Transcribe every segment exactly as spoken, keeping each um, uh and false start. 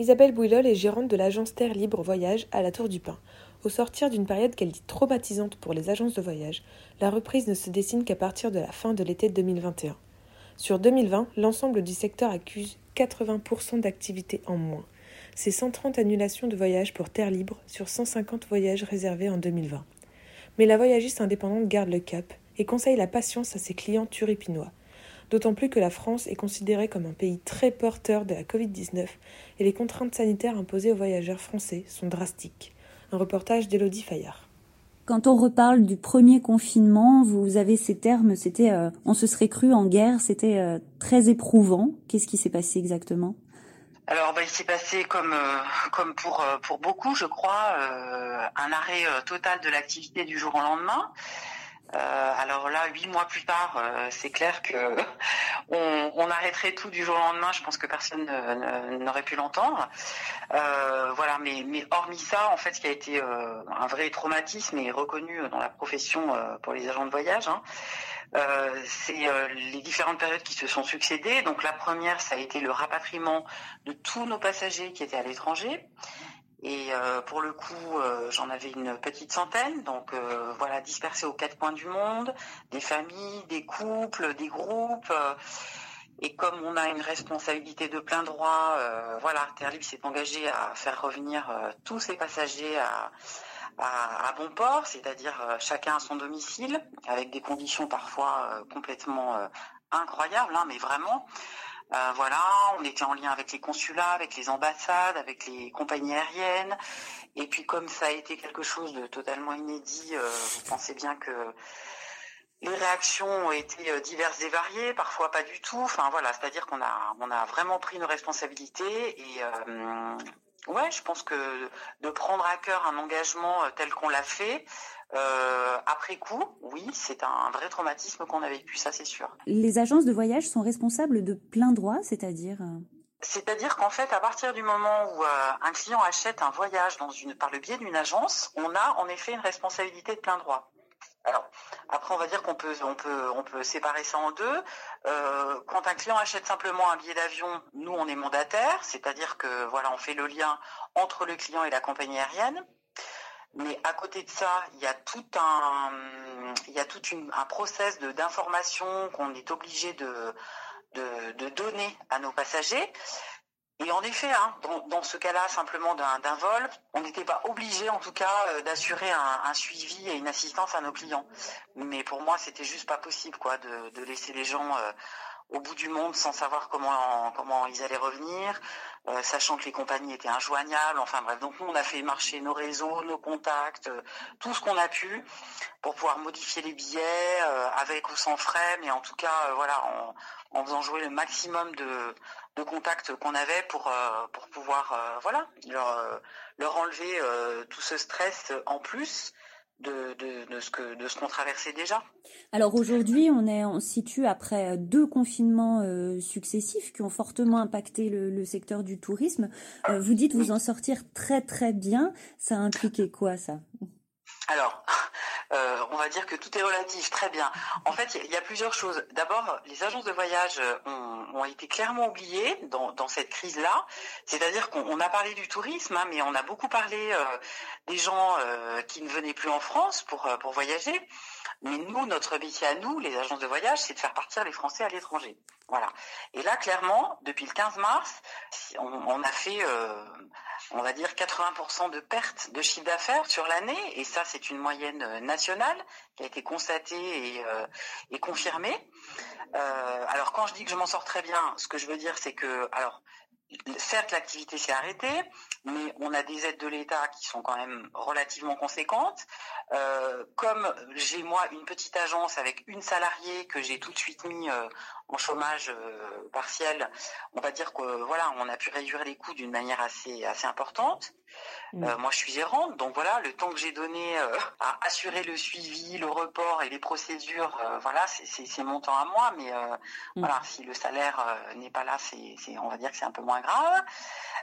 Isabelle Bouillol est gérante de l'agence Terre Libre Voyage à la Tour du Pin. Au sortir d'une période qu'elle dit traumatisante pour les agences de voyage, la reprise ne se dessine qu'à partir de la fin de l'été deux mille vingt et un. Sur deux mille vingt, l'ensemble du secteur accuse quatre-vingts pour cent d'activité en moins. C'est cent trente annulations de voyages pour Terre Libre sur cent cinquante voyages réservés en deux mille vingt. Mais la voyagiste indépendante garde le cap et conseille la patience à ses clients turipinois. D'autant plus que la France est considérée comme un pays très porteur de la covid dix-neuf et les contraintes sanitaires imposées aux voyageurs français sont drastiques. Un reportage d'Élodie Fayard. Quand on reparle du premier confinement, vous avez ces termes, c'était euh, on se serait cru en guerre, c'était euh, très éprouvant. Qu'est-ce qui s'est passé exactement ? Alors, bah, il s'est passé comme euh, comme pour euh, pour beaucoup, je crois, euh, un arrêt euh, total de l'activité du jour au lendemain. Euh, alors là, huit mois plus tard, euh, c'est clair que on, on arrêterait tout du jour au lendemain. Je pense que personne ne, ne, n'aurait pu l'entendre. Euh, voilà, mais, mais hormis ça, en fait, ce qui a été euh, un vrai traumatisme et reconnu dans la profession euh, pour les agents de voyage, hein, euh, c'est euh, les différentes périodes qui se sont succédées. Donc la première, ça a été le rapatriement de tous nos passagers qui étaient à l'étranger. Et euh, pour le coup, euh, j'en avais une petite centaine, donc euh, voilà, dispersés aux quatre coins du monde, des familles, des couples, des groupes. Euh, et comme on a une responsabilité de plein droit, euh, voilà, Terre Libre s'est engagée à faire revenir euh, tous ses passagers à, à, à bon port, c'est-à-dire euh, chacun à son domicile, avec des conditions parfois euh, complètement euh, incroyables, hein, mais vraiment. Euh, voilà, on était en lien avec les consulats, avec les ambassades, avec les compagnies aériennes. Et puis comme ça a été quelque chose de totalement inédit, euh, vous pensez bien que les réactions ont été diverses et variées, parfois pas du tout. Enfin voilà, c'est-à-dire qu'on a, on a vraiment pris nos responsabilités. Et euh, ouais, je pense que de prendre à cœur un engagement tel qu'on l'a fait, Euh, après coup, oui, c'est un vrai traumatisme qu'on a vécu, ça c'est sûr. Les agences de voyage sont responsables de plein droit, c'est-à-dire ? C'est-à-dire qu'en fait, à partir du moment où euh, un client achète un voyage dans une, par le biais d'une agence, on a en effet une responsabilité de plein droit. Alors, après, on va dire qu'on peut, on peut, on peut séparer ça en deux. Euh, quand un client achète simplement un billet d'avion, nous, on est mandataire, c'est-à-dire que voilà, on fait le lien entre le client et la compagnie aérienne. Mais à côté de ça, il y a tout un, il y a tout une, un process de, d'information qu'on est obligé de, de, de donner à nos passagers. Et en effet, hein, dans, dans ce cas-là, simplement d'un, d'un vol, on n'était pas obligé, en tout cas, euh, d'assurer un, un suivi et une assistance à nos clients. Mais pour moi, c'était juste pas possible, quoi, de, de laisser les gens euh, au bout du monde sans savoir comment comment ils allaient revenir, euh, sachant que les compagnies étaient injoignables, enfin bref. Donc nous, on a fait marcher nos réseaux, nos contacts, euh, tout ce qu'on a pu pour pouvoir modifier les billets euh, avec ou sans frais, mais en tout cas, euh, voilà, en, en faisant jouer le maximum de, de contacts qu'on avait pour euh, pour pouvoir euh, voilà leur euh, leur enlever euh, tout ce stress en plus. De, de, de ce que, de ce qu'on traversait déjà. Alors aujourd'hui, on est, on se situe après deux confinements euh, successifs qui ont fortement impacté le, le secteur du tourisme. Euh, vous dites vous en sortir très très bien. Ça a impliqué quoi, ça ? Alors, euh, on va dire que tout est relatif, très bien. En fait, il y, y a plusieurs choses. D'abord, les agences de voyage ont, ont été clairement oubliées dans, dans cette crise-là. C'est-à-dire qu'on on a parlé du tourisme, hein, mais on a beaucoup parlé euh, des gens euh, qui ne venaient plus en France pour, euh, pour voyager. Mais nous, notre métier à nous, les agences de voyage, c'est de faire partir les Français à l'étranger. Voilà. Et là, clairement, depuis le quinze mars, on, on a fait, euh, on va dire, quatre-vingts pour cent de pertes de chiffre d'affaires sur l'année. Et ça, c'est une moyenne nationale qui a été constatée et, euh, et confirmée. Euh, alors, quand je dis que je m'en sors très bien, ce que je veux dire, c'est que... alors, certes, l'activité s'est arrêtée, mais on a des aides de l'État qui sont quand même relativement conséquentes. Euh, comme j'ai moi une petite agence avec une salariée que j'ai tout de suite mis euh, en chômage euh, partiel, on va dire que voilà, on a pu réduire les coûts d'une manière assez assez importante. Mmh. Euh, moi, je suis gérante, donc voilà, le temps que j'ai donné euh, à assurer le suivi, le report et les procédures, euh, voilà, c'est, c'est, c'est mon temps à moi. Mais euh, mmh. voilà, si le salaire euh, n'est pas là, c'est, c'est, on va dire que c'est un peu moins grave.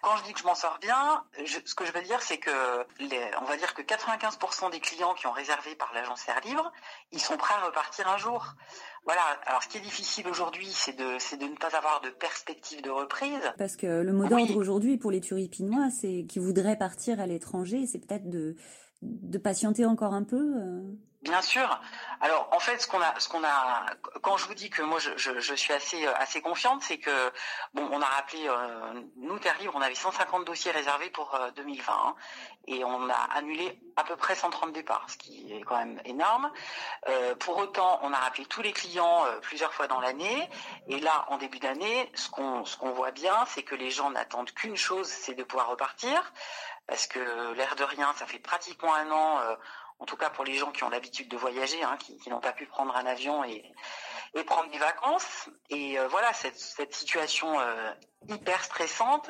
Quand je dis que je m'en sors bien, je, ce que je veux dire, c'est que les, on va dire que quatre-vingt-quinze pour cent des clients qui ont réservé par l'agence Terre Libre, ils sont prêts à repartir un jour. Voilà. Alors, ce qui est difficile aujourd'hui, c'est de, c'est de ne pas avoir de perspective de reprise. Parce que le mot d'ordre oui. aujourd'hui pour les Turipinois, c'est qu'ils voudraient partir à l'étranger. C'est peut-être de, de patienter encore un peu. Bien sûr. Alors, en fait, ce qu'on a, ce qu'on a, quand je vous dis que moi, je, je, je suis assez, assez confiante, c'est que, bon, on a rappelé, euh, nous, Terre Libre, on avait cent cinquante dossiers réservés pour euh, deux mille vingt, hein, et on a annulé à peu près cent trente départs, ce qui est quand même énorme. Euh, pour autant, on a rappelé tous les clients euh, plusieurs fois dans l'année, et là, en début d'année, ce qu'on, ce qu'on voit bien, c'est que les gens n'attendent qu'une chose, c'est de pouvoir repartir, parce que l'air de rien, ça fait pratiquement un an. Euh, En tout cas pour les gens qui ont l'habitude de voyager, hein, qui, qui n'ont pas pu prendre un avion et, et prendre des vacances. Et euh, voilà, cette, cette situation euh, hyper stressante,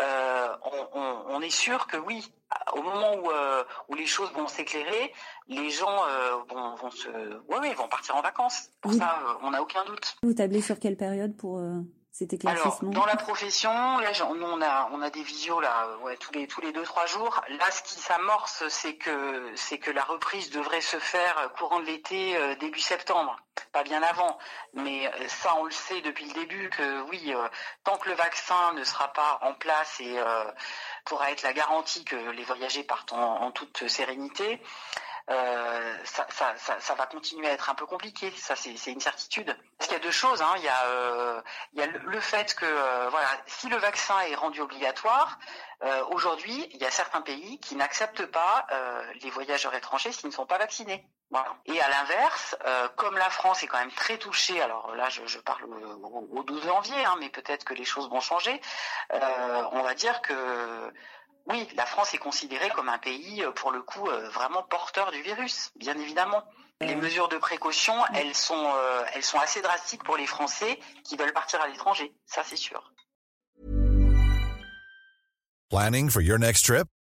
euh, on, on, on est sûr que oui, au moment où, euh, où les choses vont s'éclairer, les gens euh, vont, vont se, ouais, ouais, vont partir en vacances. Pour oui. ça, euh, on n'a aucun doute. Vous tablez sur quelle période pour euh... Cet éclaircissement. Alors, dans la profession, là, on a, on a des visios là, ouais, tous les, tous les deux, trois jours. Là, ce qui s'amorce, c'est que, c'est que la reprise devrait se faire courant de l'été, euh, début septembre. Pas bien avant, mais ça on le sait depuis le début que oui, euh, tant que le vaccin ne sera pas en place et euh, pourra être la garantie que les voyageurs partent en, en toute sérénité, euh, ça, ça, ça, ça va continuer à être un peu compliqué, ça c'est, c'est une certitude. Parce qu'il y a deux choses, hein. Il y a, euh, il y a le fait que euh, voilà, si le vaccin est rendu obligatoire, euh, aujourd'hui il y a certains pays qui n'acceptent pas euh, les voyageurs étrangers s'ils ne sont pas vaccinés. Voilà. Et à l'inverse, euh, comme la France est quand même très touchée, alors là je, je parle au, au douze janvier, hein, mais peut-être que les choses vont changer, euh, on va dire que oui, la France est considérée comme un pays, pour le coup, euh, vraiment porteur du virus, bien évidemment. Les mesures de précaution, elles sont, euh, elles sont assez drastiques pour les Français qui veulent partir à l'étranger, ça c'est sûr. Planning for your next trip?